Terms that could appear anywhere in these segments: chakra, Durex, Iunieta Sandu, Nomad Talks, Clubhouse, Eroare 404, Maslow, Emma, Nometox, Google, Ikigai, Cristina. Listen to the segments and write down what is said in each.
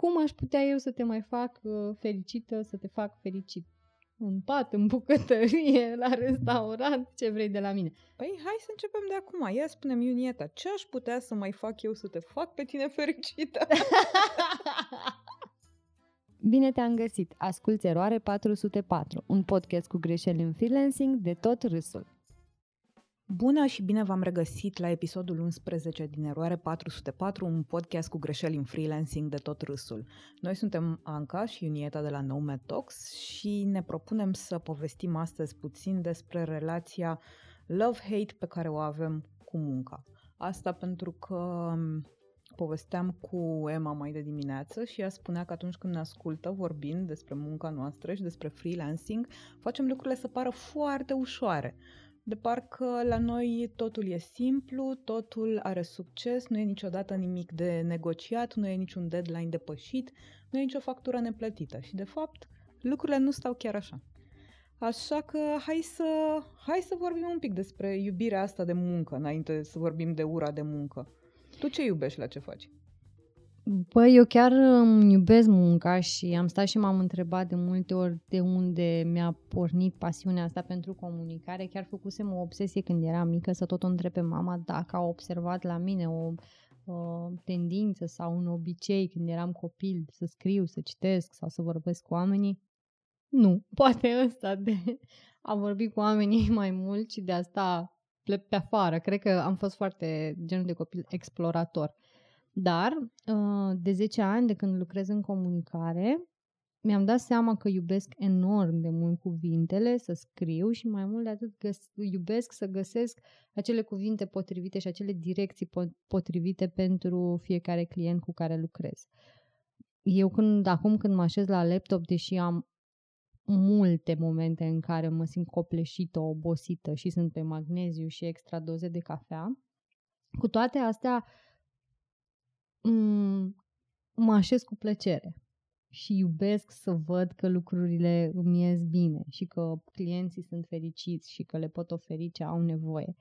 cum aș putea eu să te mai fac fericită, să te fac fericit? În pat, în bucătărie, la restaurant, ce vrei de la mine? Păi hai să începem de acum. Ia spune-mi, Iunieta, ce aș putea să mai fac eu să te fac pe tine fericită? Bine te-am găsit! Asculți Eroare 404, un podcast cu greșeli în freelancing de tot râsul. Bună și bine v-am regăsit la episodul 11 din Eroare 404, un podcast cu greșeli în freelancing de tot râsul. Noi suntem Anca și Iunieta de la Nomad Talks și ne propunem să povestim astăzi puțin despre relația love-hate pe care o avem cu munca. Asta pentru că povesteam cu Emma mai de dimineață și ea spunea că atunci când ne ascultă vorbind despre munca noastră și despre freelancing, facem lucrurile să pară foarte ușoare. De parcă la noi totul e simplu, totul are succes, nu e niciodată nimic de negociat, nu e niciun deadline depășit, nu e nicio factură neplătită și de fapt lucrurile nu stau chiar așa. Așa că hai să vorbim un pic despre iubirea asta de muncă, înainte să vorbim de ura de muncă. Tu ce iubești la ce faci? Băi, eu chiar iubesc munca și am stat și m-am întrebat de multe ori de unde mi-a pornit pasiunea asta pentru comunicare. Chiar făcusem o obsesie când eram mică să tot o întreb pe mama dacă a observat la mine o tendință sau un obicei când eram copil să scriu, să citesc sau să vorbesc cu oamenii. Nu, poate ăsta de a vorbi cu oamenii mai mult și de asta plec pe afară. Cred că am fost foarte genul de copil explorator. Dar de 10 ani de când lucrez în comunicare, mi-am dat seama că iubesc enorm de mult cuvintele, să scriu și mai mult de atât iubesc să găsesc acele cuvinte potrivite și acele direcții potrivite pentru fiecare client cu care lucrez. Eu acum când mă așez la laptop, deși am multe momente în care mă simt copleșită, obosită și sunt pe magneziu și extra doze de cafea, cu toate astea mă așez cu plăcere și iubesc să văd că lucrurile îmi ies bine și că clienții sunt fericiți și că le pot oferi ce au nevoie.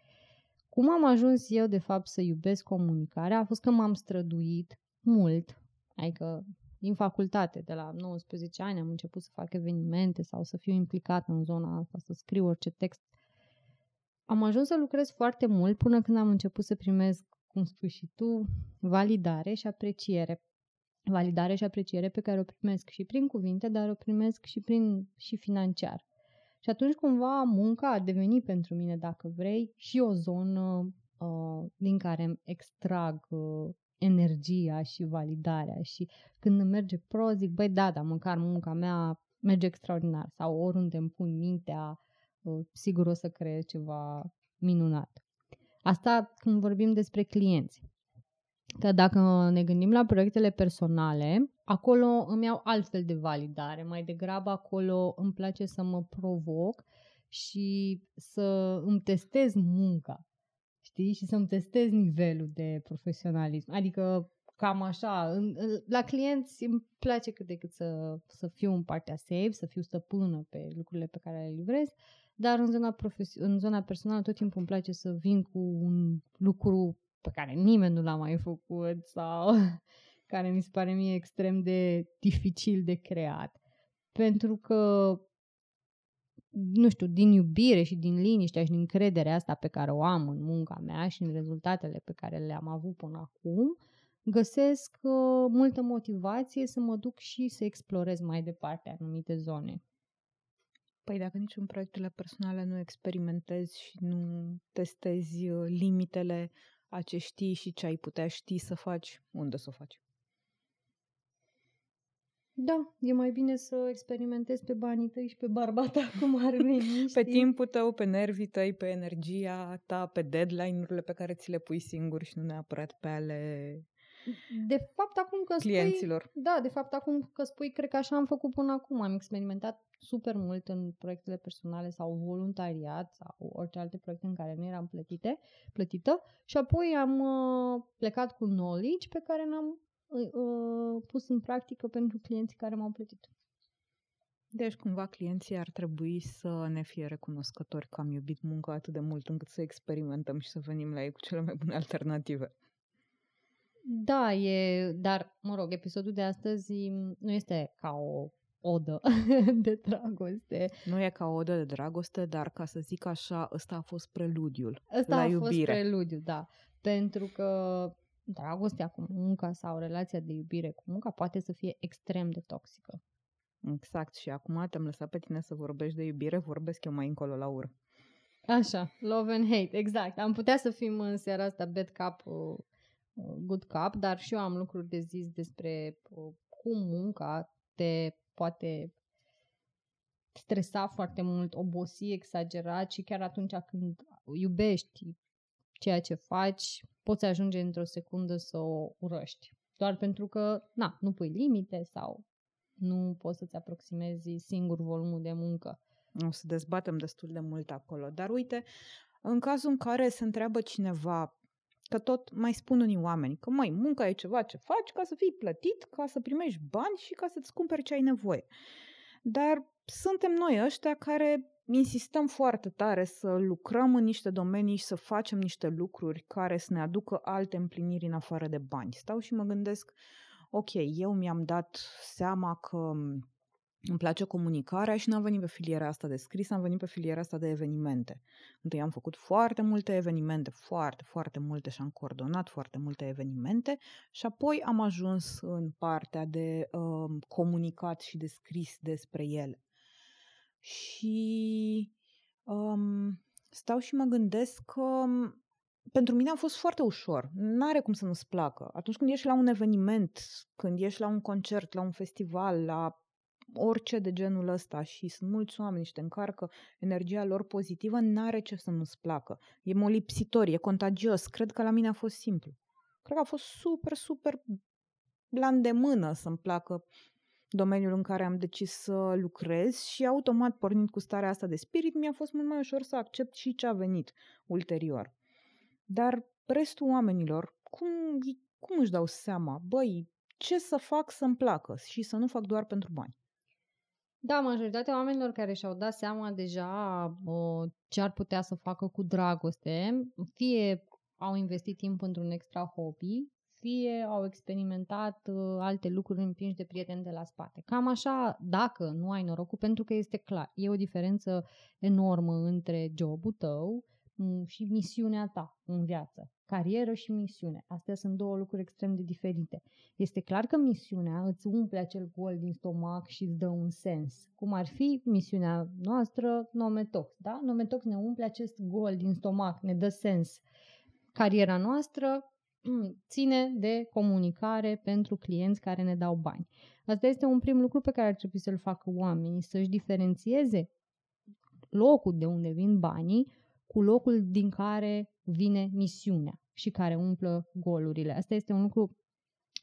Cum am ajuns eu de fapt să iubesc comunicarea a fost că m-am străduit mult, adică din facultate, de la 19 ani am început să fac evenimente sau să fiu implicat în zona asta, să scriu orice text. Am ajuns să lucrez foarte mult până când am început să primesc, cum spui și tu, validare și apreciere. Validare și apreciere pe care o primesc și prin cuvinte, dar o primesc și și financiar. Și atunci cumva munca a devenit pentru mine, dacă vrei, și o zonă din care îmi extrag energia și validarea. Și când îmi merge pro, zic, băi, da, măcar munca mea merge extraordinar. Sau oriunde îmi pun mintea, sigur o să creez ceva minunat. Asta când vorbim despre clienți. Că dacă ne gândim la proiectele personale, acolo îmi iau altfel de validare. Mai degrabă acolo îmi place să mă provoc și să îmi testez munca, știi? Și să îmi testez nivelul de profesionalism. Adică cam așa, la clienți îmi place cât de cât să fiu în partea safe, să fiu stăpână pe lucrurile pe care le livrez. Dar în zona personală tot timpul îmi place să vin cu un lucru pe care nimeni nu l-a mai făcut sau care mi se pare mie extrem de dificil de creat. Pentru că, nu știu, din iubire și din liniștea și din crederea asta pe care o am în munca mea și în rezultatele pe care le-am avut până acum, găsesc multă motivație să mă duc și să explorez mai departe anumite zone. Păi dacă nici în proiectele personale nu experimentezi și nu testezi limitele a ce știi și ce ai putea ști să faci, unde să o faci? Da, e mai bine să experimentezi pe banii tăi și pe barba ta, cum ar veni. Pe timpul tău, pe nervii tăi, pe energia ta, pe deadline-urile pe care ți le pui singur și nu neapărat pe ale... De fapt, acum că clienților. Spui, cred că așa am făcut până acum. Am experimentat super mult în proiectele personale sau voluntariat sau orice alte proiecte în care nu eram plătită și apoi am plecat cu knowledge pe care n-am pus în practică pentru clienții care m-au plătit. Deci cumva clienții ar trebui să ne fie recunoscători că am iubit munca atât de mult încât să experimentăm și să venim la ei cu cele mai bune alternative. Da, e, dar, mă rog, episodul de astăzi nu este ca o odă de dragoste. Nu e ca o odă de dragoste, dar ca să zic așa, ăsta a fost preludiul la iubire. Ăsta a fost preludiul, da. Pentru că dragostea cu munca sau relația de iubire cu munca poate să fie extrem de toxică. Exact, și acum te-am lăsat pe tine să vorbești de iubire, vorbesc eu mai încolo la urmă. Așa, love and hate, exact. Am putea să fim în seara asta bad cap, good cap, dar și eu am lucruri de zis despre cum munca te poate stresa foarte mult, obosi exagerat și chiar atunci când iubești ceea ce faci, poți ajunge într-o secundă să o urăști. Doar pentru că, na, nu pui limite sau nu poți să-ți aproximezi singur volumul de muncă. O să dezbatem destul de mult acolo. Dar uite, în cazul în care se întreabă cineva, că tot mai spun unii oameni, că măi, munca e ceva ce faci ca să fii plătit, ca să primești bani și ca să-ți cumperi ce ai nevoie. Dar suntem noi ăștia care insistăm foarte tare să lucrăm în niște domenii și să facem niște lucruri care să ne aducă alte împliniri în afară de bani. Stau și mă gândesc, ok, eu mi-am dat seama că îmi place comunicarea și n-am venit pe filiera asta de scris, am venit pe filiera asta de evenimente. Întâi am făcut foarte multe evenimente, foarte multe și am coordonat foarte multe evenimente și apoi am ajuns în partea de comunicat și de scris despre ele. Și stau și mă gândesc că pentru mine a fost foarte ușor. N-are cum să nu-ți placă. Atunci când ești la un eveniment, când ești la un concert, la un festival, la orice de genul ăsta și sunt mulți oameni și te încarcă energia lor pozitivă, n-are ce să nu-ți placă. E molipsitor, e contagios. Cred că la mine a fost simplu. Cred că a fost super la îndemână să-mi placă domeniul în care am decis să lucrez și automat, pornind cu starea asta de spirit, mi-a fost mult mai ușor să accept și ce a venit ulterior. Dar restul oamenilor, cum își dau seama? Băi, ce să fac să-mi placă și să nu fac doar pentru bani? Da, majoritatea oamenilor care și-au dat seama deja ce ar putea să facă cu dragoste, fie au investit timp într-un extra hobby, fie au experimentat alte lucruri împinși de prieteni de la spate. Cam așa, dacă nu ai norocul, pentru că este clar, e o diferență enormă între job-ul tău și misiunea ta în viață. Carieră și misiune. Astea sunt două lucruri extrem de diferite. Este clar că misiunea îți umple acel gol din stomac și îți dă un sens. Cum ar fi misiunea noastră Nometox, da? Nometox ne umple acest gol din stomac, ne dă sens. Cariera noastră ține de comunicare pentru clienți care ne dau bani. Asta este un prim lucru pe care ar trebui să-l facă oamenii, să-și diferențieze locul de unde vin banii cu locul din care vine misiunea și care umplă golurile. Asta este un lucru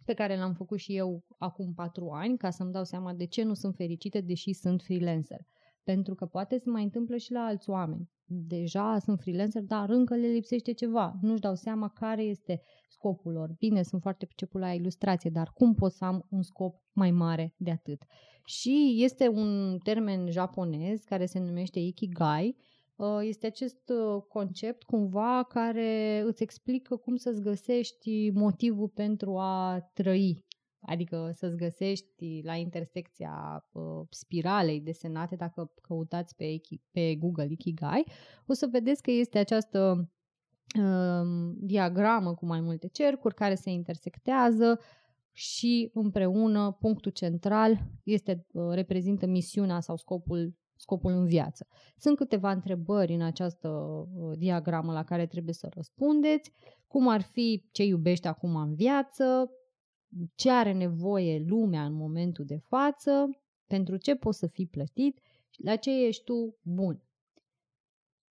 pe care l-am făcut și eu acum 4 ani, ca să-mi dau seama de ce nu sunt fericită, deși sunt freelancer. Pentru că poate se mai întâmplă și la alți oameni. Deja sunt freelancer, dar încă le lipsește ceva. Nu-și dau seama care este scopul lor. Bine, sunt foarte priceput la ilustrație, dar cum pot să am un scop mai mare de atât? Și este un termen japonez care se numește Ikigai. Este acest concept cumva care îți explică cum să-ți găsești motivul pentru a trăi. Adică să-ți găsești la intersecția spiralei desenate, dacă căutați pe Google Ikigai, o să vedeți că este această diagramă cu mai multe cercuri care se intersectează și împreună punctul central reprezintă misiunea sau scopul în viață. Sunt câteva întrebări în această diagramă la care trebuie să răspundeți, cum ar fi ce iubești acum în viață, ce are nevoie lumea în momentul de față, pentru ce poți să fii plătit și la ce ești tu bun.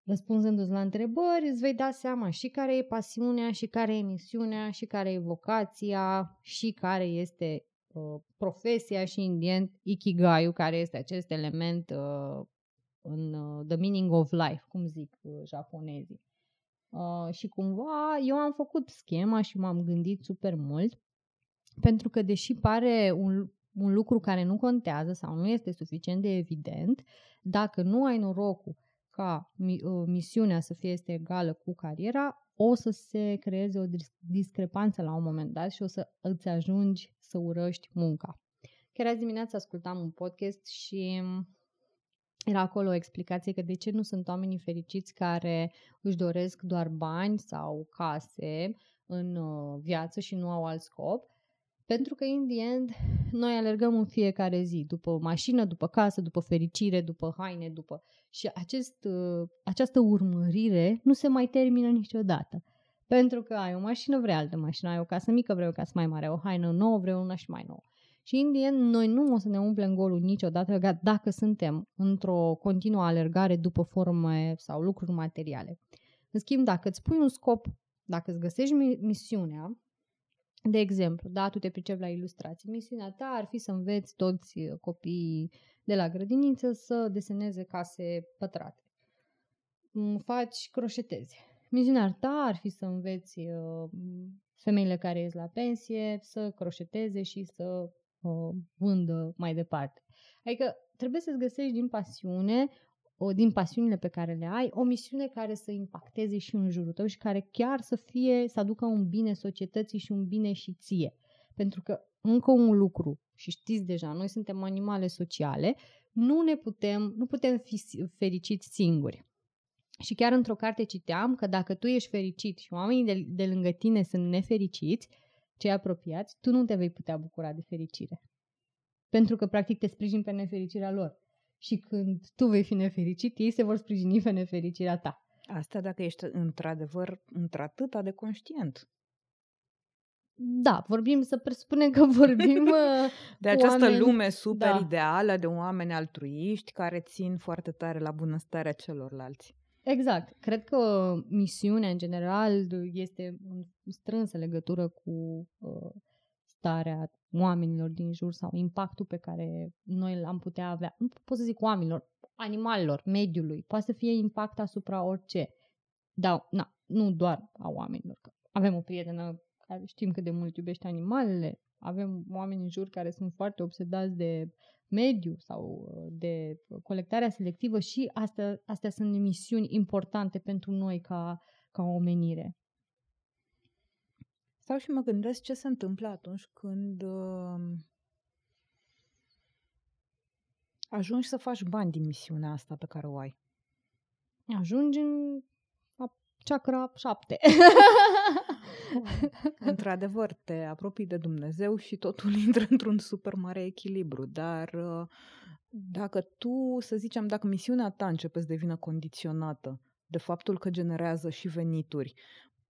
Răspunzându-ți la întrebări, îți vei da seama și care e pasiunea, și care e misiunea, și care e vocația, și care este profesia și în end Ikigai, care este acest element în the meaning of life, cum zic japonezii. Și cumva eu am făcut schema și m-am gândit super mult, pentru că deși pare un lucru care nu contează sau nu este suficient de evident, dacă nu ai norocul ca misiunea să fie egală cu cariera, o să se creeze o discrepanță la un moment dat și o să îți ajungi să urăști munca. Chiar azi dimineața ascultam un podcast și era acolo o explicație că de ce nu sunt oamenii fericiți care își doresc doar bani sau case în viață și nu au alt scop. Pentru că, in the end, noi alergăm în fiecare zi, după mașină, după casă, după fericire, după haine, după... Și această urmărire nu se mai termină niciodată. Pentru că ai o mașină, vrei altă mașină, ai o casă mică, vrei o casă mai mare, o haină nouă, vrei una și mai nouă. Și, in the end, noi nu o să ne umplem golul niciodată dacă suntem într-o continuă alergare după forme sau lucruri materiale. În schimb, dacă îți pui un scop, dacă îți găsești misiunea, de exemplu, da, tu te pricepi la ilustrații. Misiunea ta ar fi să înveți toți copiii de la grădiniță să deseneze case pătrate. Faci, croșetezi. Misiunea ta ar fi să înveți femeile care ies la pensie să croșeteze și să vândă mai departe. Adică trebuie să-ți găsești din pasiune, din pasiunile pe care le ai, o misiune care să impacteze și în jurul tău și care chiar să aducă un bine societății și un bine și ție. Pentru că încă un lucru, și știți deja, noi suntem animale sociale, nu putem fi fericiți singuri. Și chiar într-o carte citeam că dacă tu ești fericit și oamenii de lângă tine sunt nefericiți, cei apropiați, tu nu te vei putea bucura de fericire. Pentru că practic te sprijini pe nefericirea lor. Și când tu vei fi nefericit, ei se vor sprijini pe nefericirea ta. Asta dacă ești într-adevăr într-atâta de conștient. Da, să presupunem că vorbim de această lume super ideală, de oameni altruiști care țin foarte tare la bunăstarea celorlalți. Exact. Cred că misiunea, în general, este în strânsă legătură cu starea oamenilor din jur sau impactul pe care noi l-am putea avea. Nu pot să zic oamenilor, animalelor, mediului. Poate să fie impact asupra orice. Dar nu doar a oamenilor. Avem o prietenă care știm cât de mult iubește animalele. Avem oameni în jur care sunt foarte obsedați de mediu sau de colectarea selectivă și astea sunt misiuni importante pentru noi ca omenire. Stau și mă gândesc ce se întâmplă atunci când ajungi să faci bani din misiunea asta pe care o ai. Ajungi în chakra 7. Într-adevăr, te apropii de Dumnezeu și totul intră într-un super mare echilibru, dar dacă tu, să zicem, dacă misiunea ta începe să devină condiționată de faptul că generează și venituri,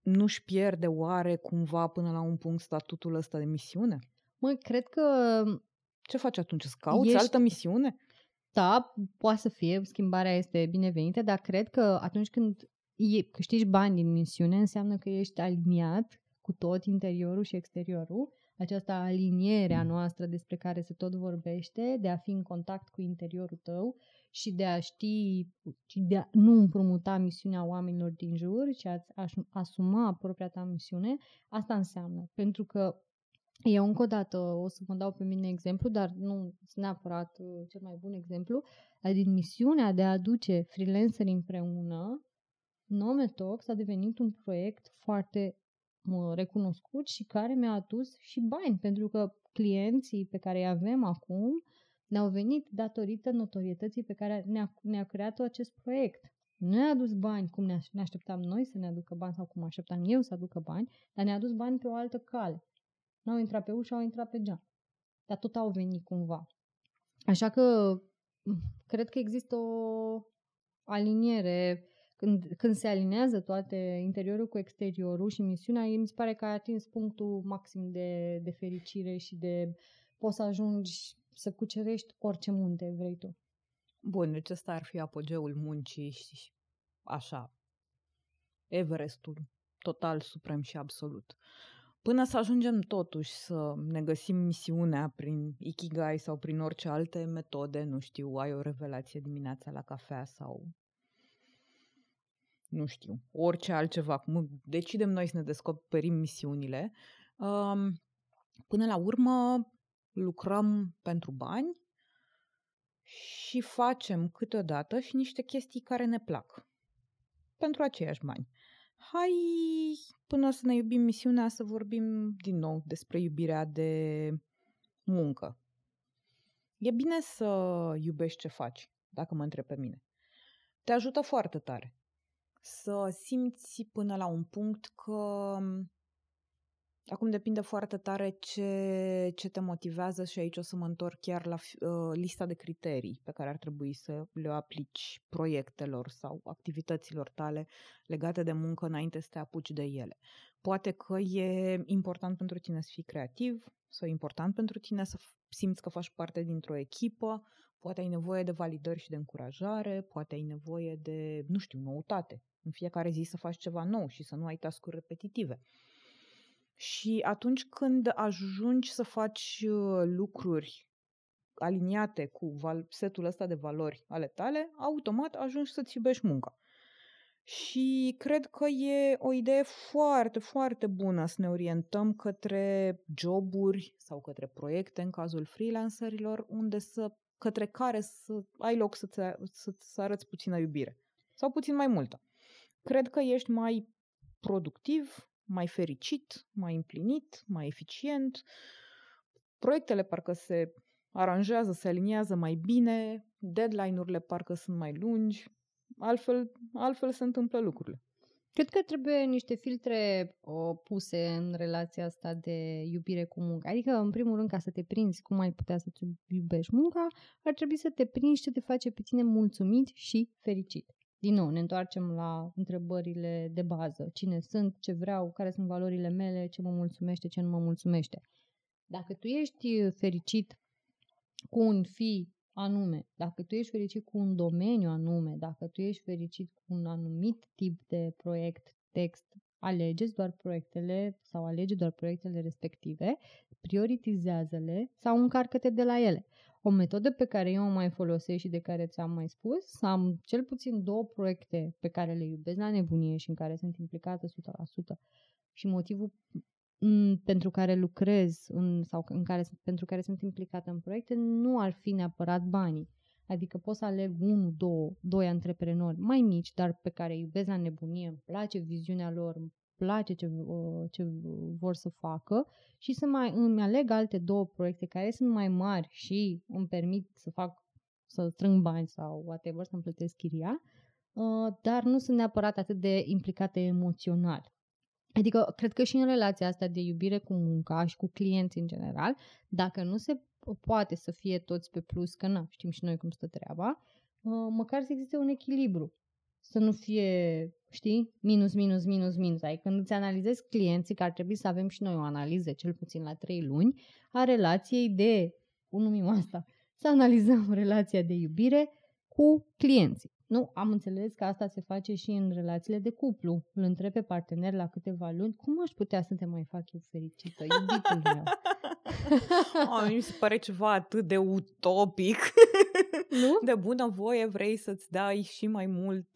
nu-și pierde oare cumva până la un punct statutul ăsta de misiune? Măi, cred că... Ce faci atunci? Îți cauți altă misiune? Da, poate să fie, schimbarea este binevenită, dar cred că atunci când câștigi bani din misiune, înseamnă că ești aliniat cu tot interiorul și exteriorul. Aceasta alinierea noastră despre care se tot vorbește, de a fi în contact cu interiorul tău și de a ști și de a nu împrumuta misiunea oamenilor din jur, ci a-ți asuma propria ta misiune, asta înseamnă. Pentru că eu încă o dată o să mă dau pe mine exemplu, dar nu neapărat cel mai bun exemplu, adică misiunea de a aduce freelanceri împreună, Nometox a devenit un proiect foarte recunoscut și care mi-a adus și bani, pentru că clienții pe care îi avem acum ne-au venit datorită notorietății pe care ne-a creat acest proiect. Nu ne-a adus bani cum ne așteptam noi să ne aducă bani sau cum așteptam eu să aducă bani, dar ne-a adus bani pe o altă cale. N-au intrat pe ușă, au intrat pe geam. Dar tot au venit cumva. Așa că cred că există o aliniere. Când se alinează toate interiorul cu exteriorul și misiunea, mi se pare că ai atins punctul maxim de fericire și de poți să ajungi să cucerești orice munte vrei tu. Bun, deci ăsta ar fi apogeul muncii și așa, Everestul, total, suprem și absolut. Până să ajungem totuși să ne găsim misiunea prin Ikigai sau prin orice alte metode, nu știu, ai o revelație dimineața la cafea sau... nu știu, orice altceva, cum decidem noi să ne descoperim misiunile, până la urmă lucrăm pentru bani și facem câteodată și niște chestii care ne plac pentru aceiași bani. hai, până o să ne iubim misiunea, să vorbim din nou despre iubirea de muncă. E bine să iubești ce faci, dacă mă întrebi pe mine. Te ajută foarte tare să simți până la un punct că... Acum depinde foarte tare ce te motivează și aici o să mă întorc chiar la lista de criterii pe care ar trebui să le aplici proiectelor sau activităților tale legate de muncă înainte să te apuci de ele. Poate că e important pentru tine să fii creativ sau e important pentru tine să simți că faci parte dintr-o echipă, poate ai nevoie de validări și de încurajare, poate ai nevoie de, nu știu, noutate. În fiecare zi să faci ceva nou și să nu ai task-uri repetitive. Și atunci când ajungi să faci lucruri aliniate cu setul ăsta de valori ale tale, automat ajungi să-ți iubești munca. Și cred că e o idee foarte, foarte bună să ne orientăm către joburi sau către proiecte, în cazul freelancerilor, către care să ai loc să-ți arăți puțină iubire sau puțin mai multă. Cred că ești mai productiv, mai fericit, mai împlinit, mai eficient. Proiectele parcă se aranjează, se aliniază mai bine, deadline-urile parcă sunt mai lungi, altfel se întâmplă lucrurile. Cred că trebuie niște filtre puse în relația asta de iubire cu munca. Adică, în primul rând, ca să te prinzi cum ai putea să-ți iubești munca, ar trebui să te prinzi ce te face pe tine mulțumit și fericit. Din nou, ne întoarcem la întrebările de bază. Cine sunt, ce vreau, care sunt valorile mele, ce mă mulțumește, ce nu mă mulțumește. Dacă tu ești fericit cu un fi anume, dacă tu ești fericit cu un domeniu anume, dacă tu ești fericit cu un anumit tip de proiect, text, alegeți doar proiectele sau alege doar proiectele respective, prioritizează-le sau încarcă-te de la ele. O metodă pe care eu o mai folosesc și de care ți-am mai spus, am cel puțin 2 proiecte pe care le iubesc la nebunie și în care sunt implicată 100% și motivul pentru care lucrez pentru care sunt implicată în proiecte nu ar fi neapărat banii. Adică pot să aleg 1, 2 antreprenori mai mici, dar pe care iubesc la nebunie, îmi place viziunea lor, îmi place ce vor să facă și îmi aleg alte 2 proiecte care sunt mai mari și îmi permit să strâng bani sau whatever, să-mi plătesc chiria, dar nu sunt neapărat atât de implicate emoțional. Adică, cred că și în relația asta de iubire cu munca și cu clienți în general, dacă nu se poate să fie toți pe plus, că na, știm și noi cum stă treaba, măcar să existe un echilibru. Să nu fie, știi, minus. Adică când îți analizezi clienții, că ar trebui să avem și noi o analiză, cel puțin la 3 luni, a relației de, numim asta, să analizăm relația de iubire cu clienții. Nu, am înțeles că asta se face și în relațiile de cuplu. Îl întreb pe partener la câteva luni, cum aș putea să te mai fac eu fericită, iubitul meu? Mi se pare ceva atât de utopic. Nu? De bună voie vrei să-ți dai și mai mult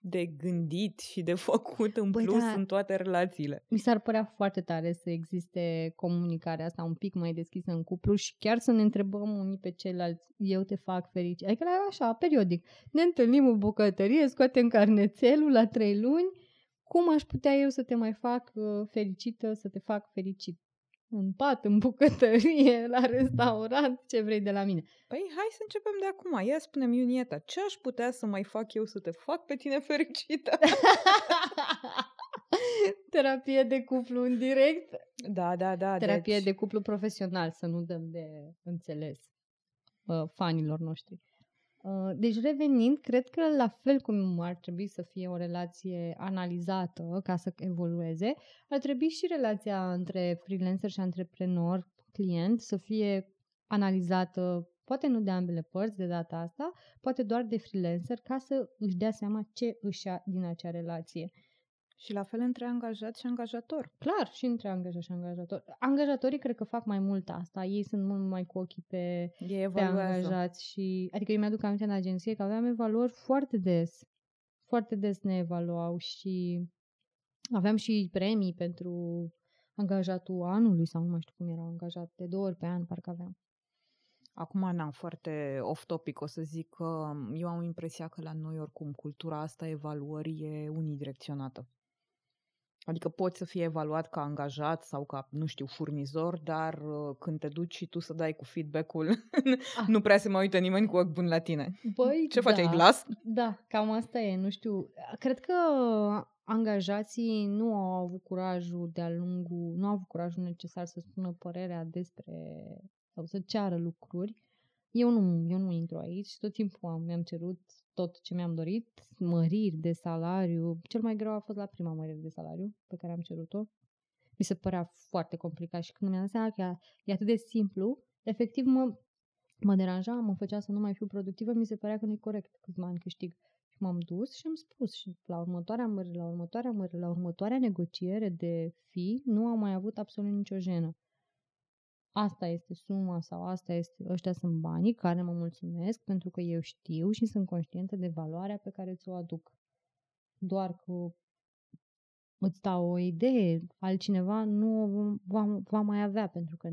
de gândit și de făcut în plus da, în toate relațiile. Mi s-ar părea foarte tare să existe comunicarea asta un pic mai deschisă în cuplu și chiar să ne întrebăm unii pe ceilalți, eu te fac fericit. Adică așa, periodic. Ne întâlnim în bucătărie, scoatem carnețelul la 3 luni. Cum aș putea eu să te mai fac fericită, să te fac fericit? În pat, în bucătărie, la restaurant, ce vrei de la mine. Păi hai să începem de acum. Ia spune-mi, Iunieta, ce aș putea să mai fac eu să te fac pe tine fericită? Terapie de cuplu în direct. Da. Terapie de cuplu profesional, să nu dăm de înțeles fanilor noștri. Deci revenind, cred că la fel cum ar trebui să fie o relație analizată ca să evolueze, ar trebui și relația între freelancer și antreprenor, client, să fie analizată, poate nu de ambele părți de data asta, poate doar de freelancer, ca să își dea seama ce își ia din acea relație. Și la fel între angajat și angajator. Clar, și între angajat și angajator. Angajatorii cred că fac mai mult asta. Ei sunt mult mai cu ochii pe angajați. Și, adică eu mi-aduc aminte în agenție că aveam evaluări foarte des. Foarte des ne evaluau și aveam și premii pentru angajatul anului sau nu mai știu cum era angajat. De 2 ori pe an parcă aveam. Acum, foarte off-topic, o să zic că eu am impresia că la noi oricum cultura asta evaluării e unidirecționată. Adică poți să fii evaluat ca angajat sau ca, nu știu, furnizor, dar când te duci și tu să dai cu feedback-ul, nu prea se mai uită nimeni cu ochi bun la tine. Băi, ce faci, ai glas? Da, cam asta e, nu știu. Cred că angajații nu au avut curajul de-a lungul, nu au avut curajul necesar să spună părerea despre, sau să ceară lucruri. Eu nu intru aici, tot timpul mi-am cerut tot ce mi-am dorit, măriri de salariu. Cel mai greu a fost la prima mărire de salariu pe care am cerut-o. Mi se părea foarte complicat și când mi-am dat seama că e atât de simplu, efectiv mă deranja, mă făcea să nu mai fiu productivă, mi se părea că nu-i corect câțiva ani câștig. Și m-am dus și am spus și la următoarea negociere de fee nu am mai avut absolut nicio jenă. Asta este suma sau ăștia sunt banii care mă mulțumesc pentru că eu știu și sunt conștientă de valoarea pe care ți-o aduc. Doar că îți dau o idee, altcineva nu o va mai avea, pentru că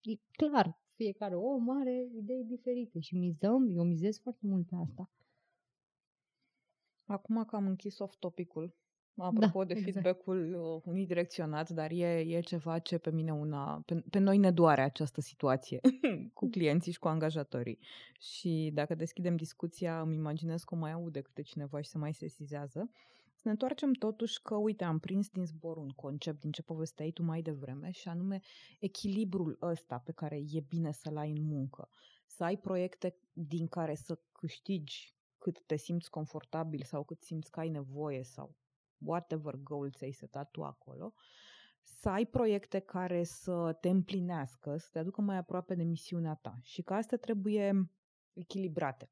e clar, fiecare om are idei diferite și eu mizez foarte mult pe asta. Acum că am închis off topic-ul, apropo de feedback-ul unidirecționat, dar e ceva ce pe mine pe noi ne doare această situație cu clienții și cu angajatorii. Și dacă deschidem discuția, îmi imaginez că o mai aude câte cineva și se mai sesizează. Să ne întoarcem totuși că, uite, am prins din zbor un concept din ce povesteai tu mai devreme și anume echilibrul ăsta pe care e bine să-l ai în muncă. Să ai proiecte din care să câștigi cât te simți confortabil sau cât simți că ai nevoie sau whatever goal ți-ai setat tu acolo, să ai proiecte care să te împlinească, să te aducă mai aproape de misiunea ta și că astea trebuie echilibrate.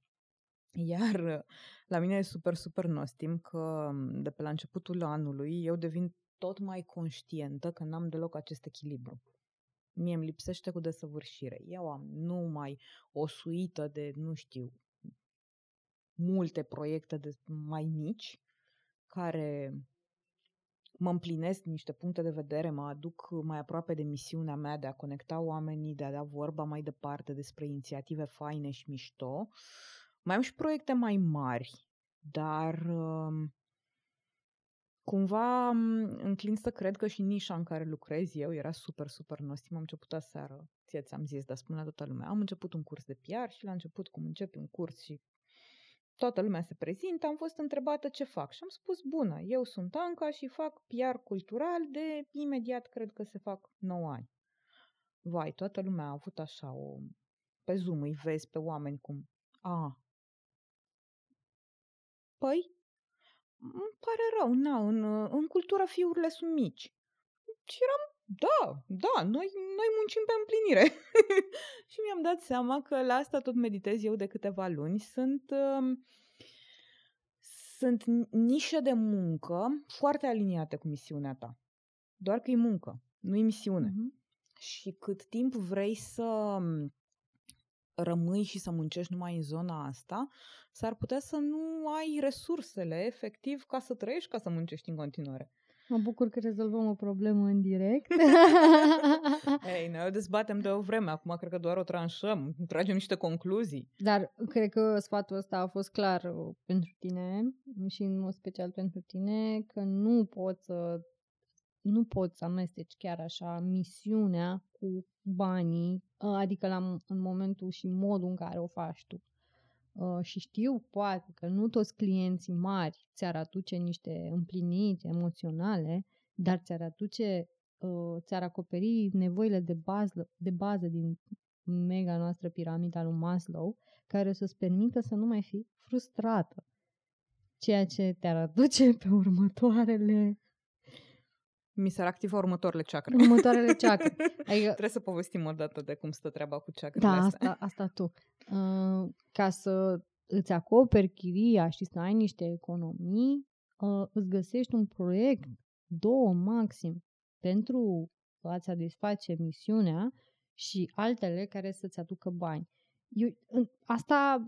Iar la mine e super, super nostim că de pe la începutul anului eu devin tot mai conștientă că n-am deloc acest echilibru. Mie îmi lipsește cu desăvârșire. Eu am numai o suită de, nu știu, multe proiecte de mai mici care mă împlinesc niște puncte de vedere, mă aduc mai aproape de misiunea mea de a conecta oamenii, de a da vorba mai departe despre inițiative faine și mișto. Mai am și proiecte mai mari, dar cumva înclin să cred că și nișa în care lucrez eu era super, super nostim. Am început aseară, ți-am zis, dar spun la toată lumea, am început un curs de PR și la început, cum începi un curs și toată lumea se prezintă, am fost întrebată ce fac și am spus, bună, eu sunt Anca și fac PR cultural de imediat, cred că se fac 9 ani. Vai, toată lumea a avut așa o... Pe Zoom îi vezi pe oameni cum... Păi, îmi pare rău, în cultură fiurile sunt mici. Și eram... Da, noi muncim pe împlinire. Și mi-am dat seama că la asta tot meditez eu de câteva luni. Sunt nișe de muncă foarte aliniate cu misiunea ta. Doar că e muncă, nu e misiune. Mm-hmm. Și cât timp vrei să rămâi și să muncești numai în zona asta, s-ar putea să nu ai resursele efectiv ca să trăiești, ca să muncești în continuare. Mă bucur că rezolvăm o problemă în direct. Ei, noi o dezbatem de o vreme. Acum cred că doar o tranșăm. Tragem niște concluzii. Dar cred că sfatul ăsta a fost clar pentru tine și în mod special pentru tine că nu poți să amesteci chiar așa misiunea cu banii, adică în momentul și modul în care o faci tu. Și știu, poate, că nu toți clienții mari ți-ar aduce niște împliniri emoționale, dar ți-ar acoperi nevoile de bază din mega noastră piramida lui Maslow, care o să-ți permită să nu mai fii frustrată, ceea ce te-ar aduce pe următoarele... Mi s-ar activa următoarele chakre. Adică... Trebuie să povestim o dată de cum stă treaba cu chakrele astea. Asta tu. Ca să îți acoperi chiria și să ai niște economii, îți găsești un proiect, 2 maxim, pentru a-ți satisface misiunea și altele care să-ți aducă bani. Asta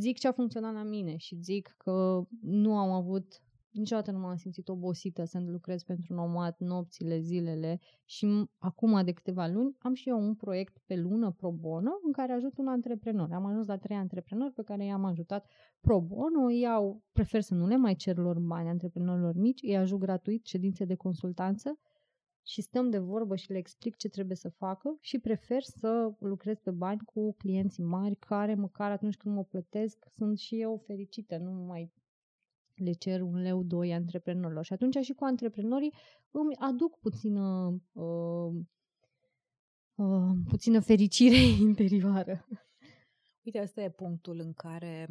zic ce a funcționat la mine și zic că nu am avut Niciodată nu m-am simțit obosită să lucrez pentru Nomad nopțile, zilele și acum de câteva luni am și eu un proiect pe lună pro bono în care ajut un antreprenor. Am ajuns la 3 antreprenori pe care i-am ajutat pro bono. Eu prefer să nu le mai cer lor bani, antreprenorilor mici, îi ajut gratuit ședințe de consultanță și stăm de vorbă și le explic ce trebuie să facă și prefer să lucrez pe bani cu clienții mari care măcar atunci când mă plătesc sunt și eu fericită, nu mai le cer 1 leu, 2 antreprenorilor. Și atunci și cu antreprenorii îmi aduc puțină fericire interioară. Uite, ăsta e punctul în care,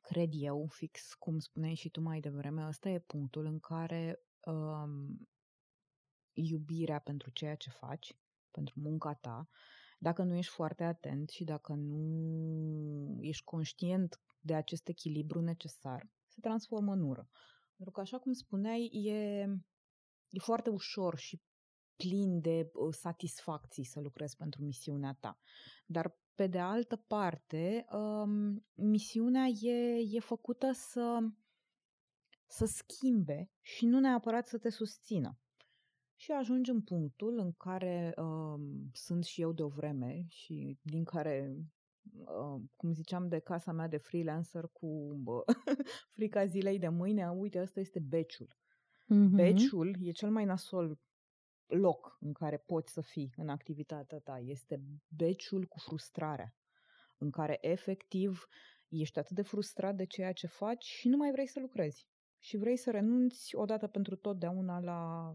cred eu, fix cum spuneai și tu mai devreme, ăsta e punctul în care iubirea pentru ceea ce faci, pentru munca ta, dacă nu ești foarte atent și dacă nu ești conștient de acest echilibru necesar, se transformă în ură. Pentru că, așa cum spuneai, e foarte ușor și plin de satisfacții să lucrezi pentru misiunea ta. Dar, pe de altă parte, misiunea e făcută să schimbe și nu neapărat să te susțină. Și ajungi în punctul în care sunt și eu de o vreme și din care... cum ziceam de casa mea de freelancer cu frica zilei de mâine, uite, asta este beciul. Mm-hmm. Beciul e cel mai nasol loc în care poți să fii în activitatea ta. Este beciul cu frustrarea, în care efectiv ești atât de frustrat de ceea ce faci și nu mai vrei să lucrezi. Și vrei să renunți odată pentru totdeauna la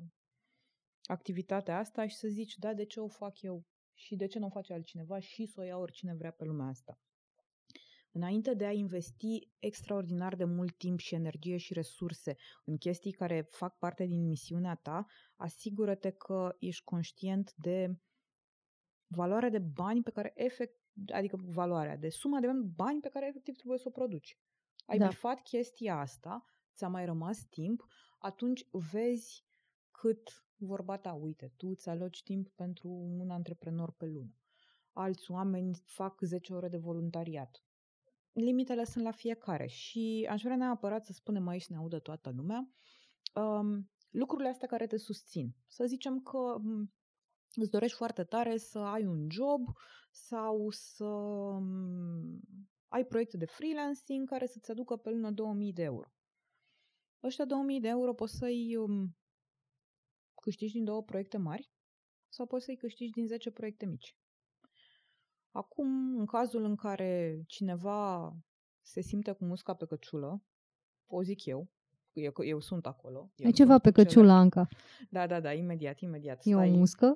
activitatea asta și să zici, da, de ce o fac eu? Și de ce nu o face altcineva și să o ia oricine vrea pe lumea asta. Înainte de a investi extraordinar de mult timp și energie și resurse în chestii care fac parte din misiunea ta, asigură-te că ești conștient de valoarea de bani pe care suma de bani pe care efectiv trebuie să o produci. Ai bifat chestia asta, ți-a mai rămas timp, atunci vezi cât... Vorba ta, uite, tu îți aloci timp pentru un antreprenor pe lună. Alți oameni fac 10 ore de voluntariat. Limitele sunt la fiecare și aș vrea neapărat să spunem aici, ne audă toată lumea, lucrurile astea care te susțin. Să zicem că îți dorești foarte tare să ai un job sau să ai proiecte de freelancing care să-ți aducă pe lună 2000 de euro. Ăștia 2000 de euro poți să-i... câștigi din 2 proiecte mari sau poți să-i câștigi din 10 proiecte mici. Acum, în cazul în care cineva se simte cu musca pe căciulă, o zic eu sunt acolo. Ai ceva pe căciulă, Anca. Da, imediat. E o muscă?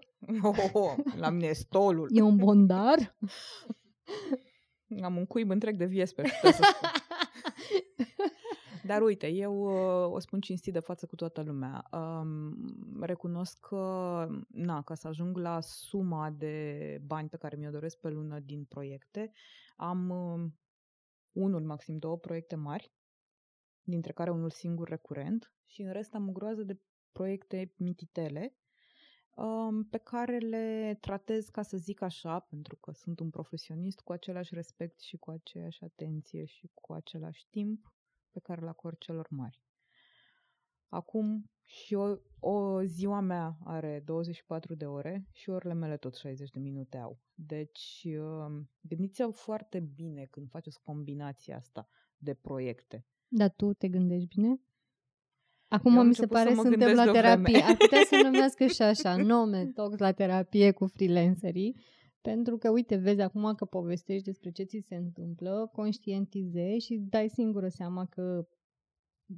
La mine e stolul. E un bondar? Am un cuib întreg de viespe, să spun. Dar uite, eu o spun cinstit de față cu toată lumea. Recunosc că, ca să ajung la suma de bani pe care mi-o doresc pe lună din proiecte, am unul, maxim 2 proiecte mari, dintre care unul singur recurent și în rest am o groază de proiecte mititele pe care le tratez, ca să zic așa, pentru că sunt un profesionist, cu același respect și cu aceeași atenție și cu același timp pe care îl acord celor mari. Acum și o ziua mea are 24 de ore și orele mele tot 60 de minute au. Deci gândiți-vă foarte bine când faceți combinația asta de proiecte. Dar tu te gândești bine? Acum mi se pare să suntem la terapie. Ar putea să numească și așa, Nometox la terapie cu freelancerii. Pentru că, uite, vezi acum că povestești despre ce ți se întâmplă, conștientizezi și dai singură seama că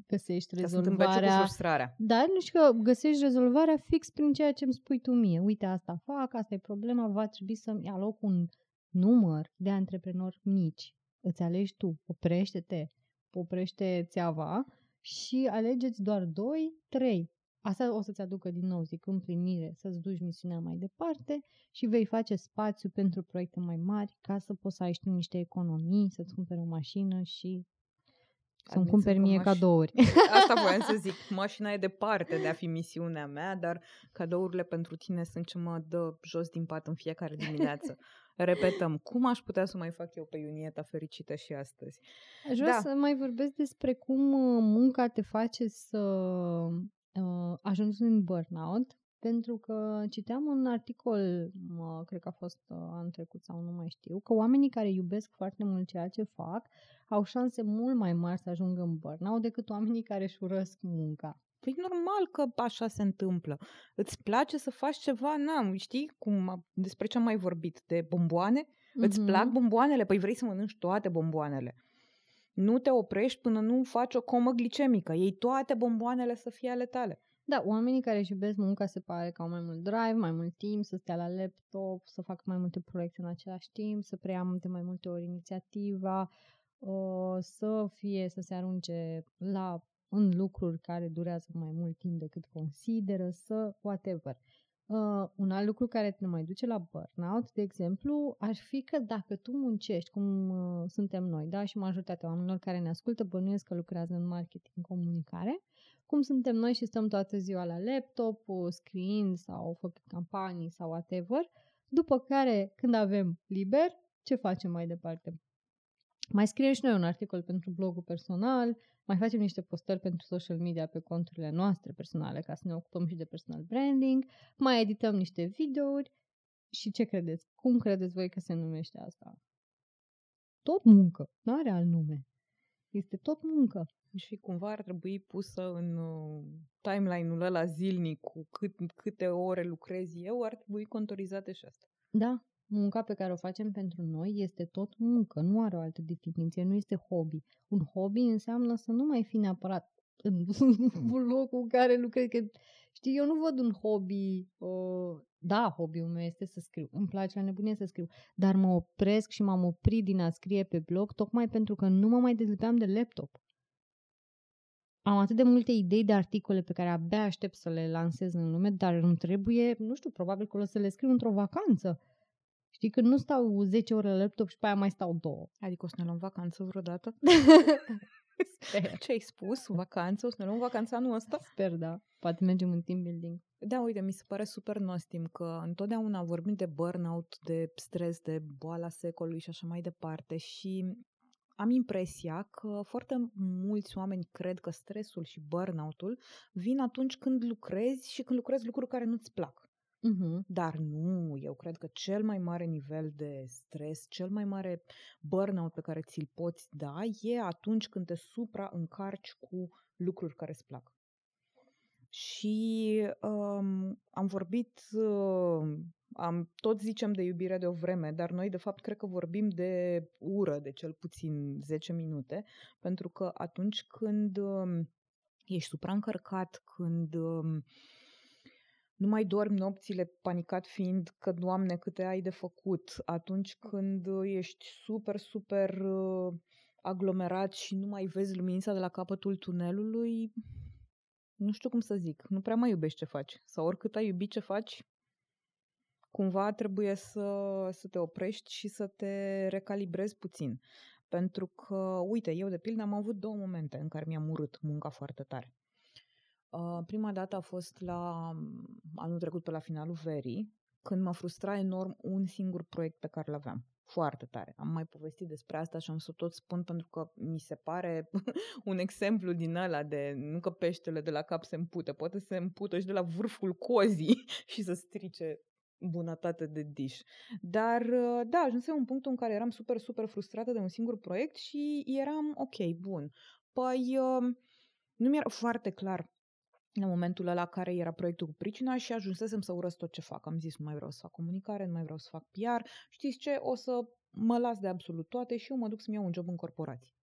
găsești rezolvarea. Dar nu știu, că găsești rezolvarea fix prin ceea ce îmi spui tu mie. Uite, asta fac, asta e problema, va trebui să-mi aloc un număr de antreprenori mici. Îți alegi tu, oprește țeava și alegeți doar 2-3. Asta o să-ți aducă, din nou, zic, împlinire, să-ți duci misiunea mai departe și vei face spațiu pentru proiecte mai mari ca să poți să ai niște economii, să-ți cumperi o mașină și Să-mi cumperi mie cadouri. Asta voiam să zic. Mașina e departe de a fi misiunea mea, dar cadourile pentru tine sunt ce mă dă jos din pat în fiecare dimineață. Repetăm, cum aș putea să mai fac eu pe Iunieta fericită și astăzi? Aș vrea să mai vorbesc despre cum munca te face să ajungi în burnout, pentru că citeam un articol, cred că a fost anul trecut sau nu mai știu, că oamenii care iubesc foarte mult ceea ce fac au șanse mult mai mari să ajungă în burnout decât oamenii care își urăsc munca. Păi normal că așa se întâmplă. Îți place să faci ceva, știi cum, despre ce am mai vorbit, de bomboane? Mm-hmm. Îți plac bomboanele? Păi vrei să mănânci toate bomboanele. Nu te oprești până nu faci o comă glicemică. Iei toate bomboanele să fie ale tale. Da, oamenii care își iubesc munca se pare că au mai mult drive, mai mult timp, să stea la laptop, să facă mai multe proiecte în același timp, să preia de mai multe ori inițiativa, să se arunce în lucruri care durează mai mult timp decât consideră, whatever. Un alt lucru care te mai duce la burnout, de exemplu, ar fi că dacă tu muncești, cum suntem noi, da, și majoritatea oamenilor care ne ascultă bănuiesc că lucrează în marketing, în comunicare, cum suntem noi și stăm toată ziua la laptop, scriind sau făcând campanii sau whatever, după care, când avem liber, ce facem mai departe? Mai scriem și noi un articol pentru blogul personal, mai facem niște postări pentru social media pe conturile noastre personale ca să ne ocupăm și de personal branding, mai edităm niște videouri și ce credeți? Cum credeți voi că se numește asta? Tot muncă, nu are alt nume. Este tot muncă. Și cumva ar trebui pusă în timeline-ul ăla zilnic cu câte ore lucrez eu, ar trebui contorizate și asta. Da. Munca pe care o facem pentru noi este tot muncă, nu are o altă definiție, nu este hobby. Un hobby înseamnă să nu mai fi neapărat în locul în care lucrez. Că, știi, eu nu văd un hobby, da, hobby-ul meu este să scriu, îmi place la nebunie să scriu, dar mă opresc și m-am oprit din a scrie pe blog tocmai pentru că nu mă mai dezlepeam de laptop. Am atât de multe idei de articole pe care abia aștept să le lansez în lume, dar îmi trebuie, nu știu, probabil că o să le scriu într-o vacanță. Știi, când nu stau 10 ore la laptop și pe aia mai stau 2. Adică o să ne luăm vacanță vreodată? Sper. Ce ai spus? Vacanță? O să ne luăm vacanța anul ăsta? Sper, da. Poate mergem în team building. Da, uite, mi se pare super nostim că întotdeauna vorbim de burnout, de stres, de boala secolului și așa mai departe și am impresia că foarte mulți oameni cred că stresul și burnout-ul vin atunci când lucrezi și când lucrezi lucruri care nu-ți plac. Uhum. Dar nu, eu cred că cel mai mare nivel de stres, cel mai mare burnout pe care ți-l poți da e atunci când te supraîncarci cu lucruri care îți plac. Și am vorbit, tot zicem de iubire de o vreme, dar noi de fapt cred că vorbim de ură de cel puțin 10 minute, pentru că atunci când ești supraîncărcat, când... nu mai dormi nopțile panicat fiind că, Doamne, câte ai de făcut. Atunci când ești super, super aglomerat și nu mai vezi luminița de la capătul tunelului, nu știu cum să zic, nu prea mai iubești ce faci. Sau oricât ai iubit ce faci, cumva trebuie să te oprești și să te recalibrezi puțin. Pentru că, uite, eu de pildă am avut 2 momente în care mi-am urât munca foarte tare. Prima dată a fost la anul trecut, pe la finalul verii, când mă frustra enorm un singur proiect pe care l-aveam. Foarte tare. Am mai povestit despre asta și am să tot spun pentru că mi se pare un exemplu din ăla de nu că peștele de la cap se împută, poate se împută și de la vârful cozii și să strice bunătate de diș. Dar da, ajunsem un punct în care eram super, super frustrată de un singur proiect și eram ok, bun. Păi nu mi-era foarte clar la momentul ăla care era proiectul cu pricina și ajunsesem să urăsc tot ce fac. Am zis, nu mai vreau să fac comunicare, nu mai vreau să fac PR. Știți ce? O să mă las de absolut toate și eu mă duc să-mi iau un job în corporație.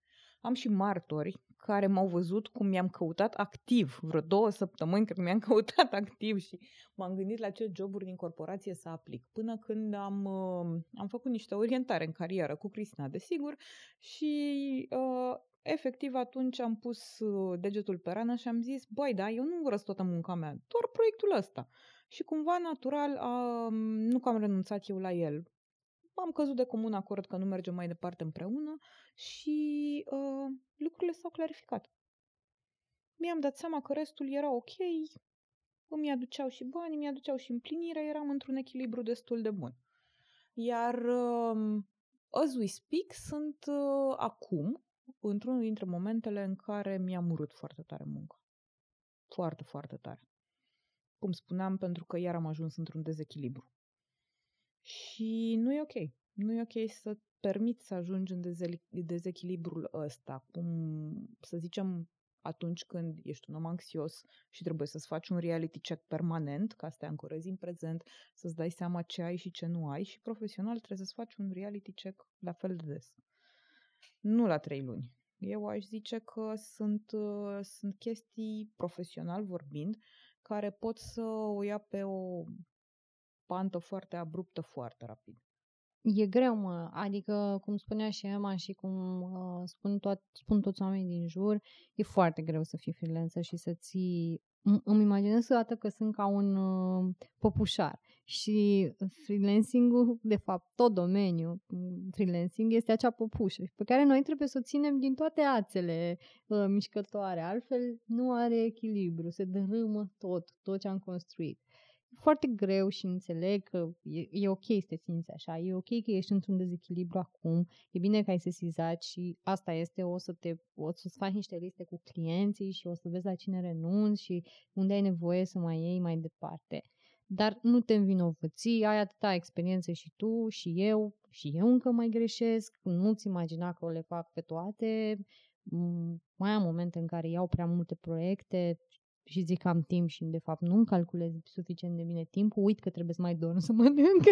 Am și martori care m-au văzut cum mi-am căutat activ. Vreo 2 săptămâni cred că mi-am căutat activ și m-am gândit la ce joburi din corporație să aplic. Până când am făcut niște orientare în carieră cu Cristina, desigur, și... efectiv, atunci am pus degetul pe rană și am zis, băi, da, eu nu urăsc toată munca mea, doar proiectul ăsta. Și cumva, natural, nu că am renunțat eu la el. am căzut de comun acord că nu mergem mai departe împreună și lucrurile s-au clarificat. Mi-am dat seama că restul era ok, îmi aduceau și bani, îmi aduceau și împlinirea, eram într-un echilibru destul de bun. Iar as we speak, sunt acum într-unul dintre momentele în care mi-am urât foarte tare munca. Foarte, foarte tare. Cum spuneam, pentru că iar am ajuns într-un dezechilibru. Și nu e ok. Nu e ok să permiți să ajungi în dezechilibrul ăsta. Cum, să zicem, atunci când ești un om anxios și trebuie să-ți faci un reality check permanent, ca să te ancorezi în prezent, să-ți dai seama ce ai și ce nu ai, și profesional trebuie să-ți faci un reality check la fel de des. Nu la 3 luni. Eu aș zice că sunt chestii, profesional vorbind, care pot să o ia pe o pantă foarte abruptă, foarte rapid. E greu, mă. Adică, cum spunea și Emma și cum spun toți oamenii din jur, e foarte greu să fii freelancer și să ții... Îmi imaginez odată că sunt ca un păpușar și freelancing-ul, de fapt, tot domeniul freelancing este acea păpușă pe care noi trebuie să o ținem din toate ațele mișcătoare, altfel nu are echilibru, se dărâmă tot ce am construit. Foarte greu și înțeleg că e ok să te simți așa, e ok că ești într-un dezechilibru acum, e bine că ai sesizat și asta este, o să-ți faci niște liste cu clienții și o să vezi la cine renunți și unde ai nevoie să mai iei mai departe. Dar nu te învinovăți, ai atâta experiență și tu și eu încă mai greșesc, nu-ți imagina că le fac pe toate, mai am momente în care iau prea multe proiecte și zic că am timp și, de fapt, nu-mi calculez suficient de bine timpul, uit că trebuie să mai dorm, să mănânc.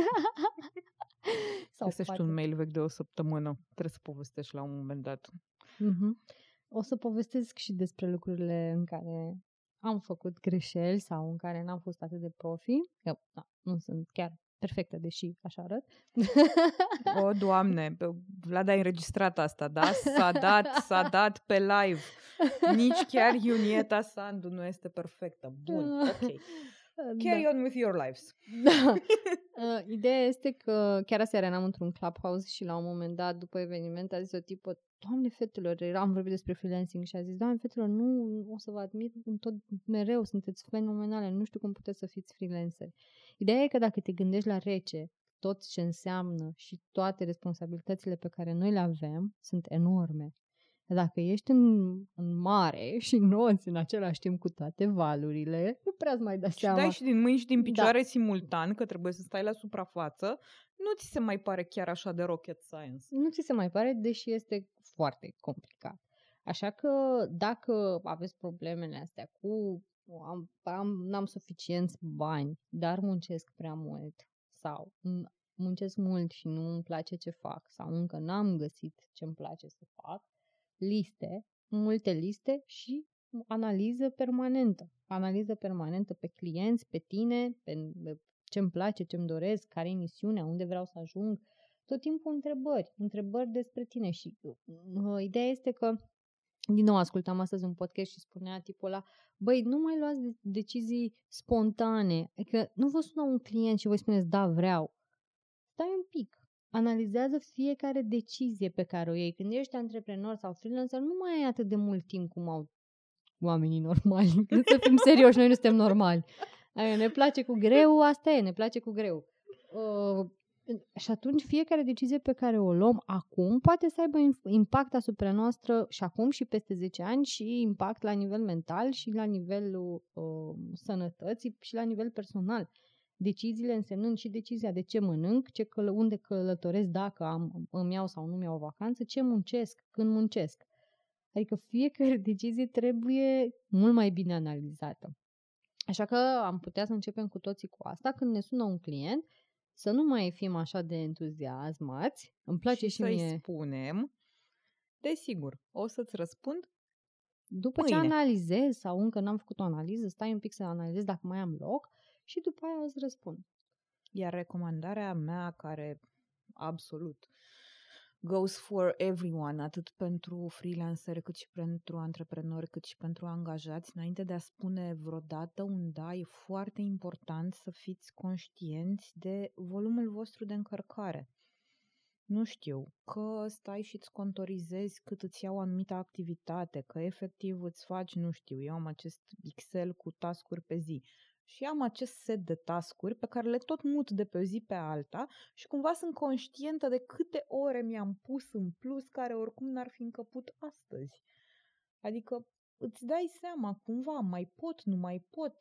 Găsești un mail vechi de 1 săptămână, trebuie să povestești la un moment dat. Uh-huh. O să povestesc și despre lucrurile în care am făcut greșeli sau în care n-am fost atât de profi. Eu, da, nu sunt chiar perfectă, deși așa arăt. O, Doamne, Vlad a înregistrat asta, da? S-a dat pe live. Nici chiar Iunieta Sandu nu este perfectă. Bun, ok. Carry on with your lives. Da. Ideea este că chiar aseară eram într-un Clubhouse și la un moment dat, după eveniment, a zis o tipă, Doamne, fetelor, am vorbit despre freelancing și a zis, Doamne, fetelor, nu o să vă admit tot mereu, sunteți fenomenale, nu știu cum puteți să fiți freelanceri. Ideea e că dacă te gândești la rece, tot ce înseamnă și toate responsabilitățile pe care noi le avem sunt enorme. Dacă ești în mare și noți în același timp cu toate valurile, nu prea-ți mai dai seama. Și dai și din mâini și din picioare simultan, că trebuie să stai la suprafață, nu ți se mai pare chiar așa de rocket science. Nu ți se mai pare, deși este foarte complicat. Așa că dacă aveți problemele astea cu n-am suficienți bani, dar muncesc prea mult sau muncesc mult și nu îmi place ce fac sau încă n-am găsit ce îmi place să fac, liste, multe liste și analiză permanentă pe clienți, pe tine, pe ce-mi place, ce-mi doresc, care e misiunea, unde vreau să ajung, tot timpul întrebări despre tine și ideea este că, din nou, ascultam astăzi un podcast și spunea tipul ăla, băi, nu mai luați decizii spontane, adică nu vă sună un client și voi spuneți, da, vreau, stai un pic. Analizează fiecare decizie pe care o iei. Când ești antreprenor sau freelancer, nu mai ai atât de mult timp cum au oamenii normali. Să fim serioși, noi nu suntem normali. Ne place cu greu, asta e, ne place cu greu. Și atunci fiecare decizie pe care o luăm acum poate să aibă impact asupra noastră și acum și peste 10 ani și impact la nivel mental și la nivelul sănătății și la nivel personal. Deciziile însemnând și decizia de ce mănânc, unde călătoresc, dacă îmi iau sau nu-mi iau o vacanță, ce muncesc, când muncesc. Adică fiecare decizie trebuie mult mai bine analizată. Așa că am putea să începem cu toții cu asta. Când ne sună un client, să nu mai fim așa de entuziasmați. Îmi place și mie. Să-i spunem, desigur, o să-ți răspund după mâine. Ce analizez sau încă n-am făcut o analiză, stai un pic să analizez dacă mai am loc. Și după aia îți răspund. Iar recomandarea mea, care absolut goes for everyone, atât pentru freelanceri, cât și pentru antreprenori, cât și pentru angajați, înainte de a spune vreodată un da, e foarte important să fiți conștienți de volumul vostru de încărcare. nu știu, că stai și îți contorizezi cât îți iau o anumită activitate, că efectiv îți faci, nu știu, eu am acest Excel cu task-uri pe zi și am acest set de task-uri pe care le tot mut de pe o zi pe alta și cumva sunt conștientă de câte ore mi-am pus în plus care oricum n-ar fi încăput astăzi. Adică îți dai seama cumva, mai pot, nu mai pot.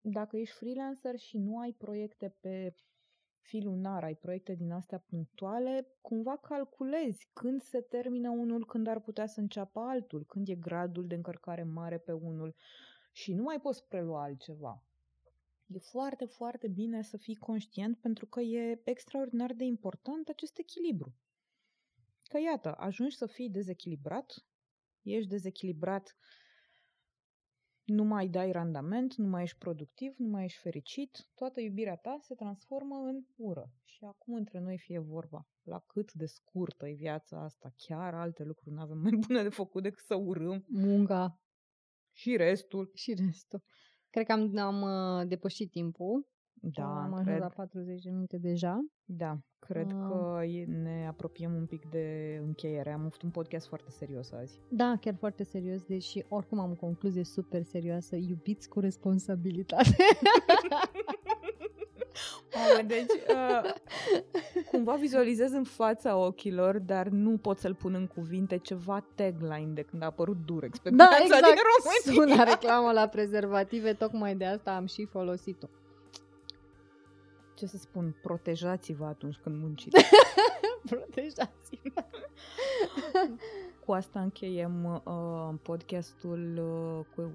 Dacă ești freelancer și nu ai proiecte pe fi lunar, ai proiecte din astea punctuale, cumva calculezi când se termină unul, când ar putea să înceapă altul, când e gradul de încărcare mare pe unul și nu mai poți prelua altceva. E foarte, foarte bine să fii conștient pentru că e extraordinar de important acest echilibru. Că iată, ajungi să fii dezechilibrat, ești dezechilibrat, nu mai dai randament, nu mai ești productiv, nu mai ești fericit, toată iubirea ta se transformă în ură. Și acum între noi fie vorba, la cât de scurtă e viața asta, chiar alte lucruri nu avem mai bune de făcut decât să urâm. Munca. Și restul. Cred că am depășit timpul. Da, am ajuns la 40 de minute deja. Da, cred că ne apropiem un pic de încheiere. Am avut un podcast foarte serios azi. Da, chiar foarte serios, deși oricum am o concluzie super serioasă. Iubiți cu responsabilitate. Deci, cumva vizualizez în fața ochilor, dar nu pot să-l pun în cuvinte, ceva tagline de când a apărut Durex pe piața din România. Sună reclamă la prezervative, tocmai de asta am și folosit-o. Ce să spun, protejați-vă atunci când munciți. Protejați-vă. Cu asta încheiem podcastul cu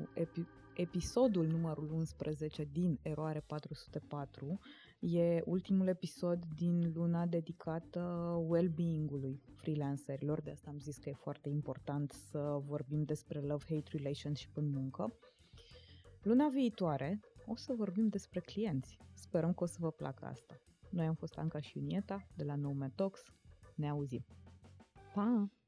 episodul numărul 11 din Eroare 404. E ultimul episod din luna dedicată well-being-ului freelancerilor. De asta am zis că e foarte important să vorbim despre love-hate relationship în muncă. Luna viitoare o să vorbim despre clienți. Sperăm că o să vă placă asta. Noi am fost Anca și Iunieta de la Nometox. Ne auzim! Pa!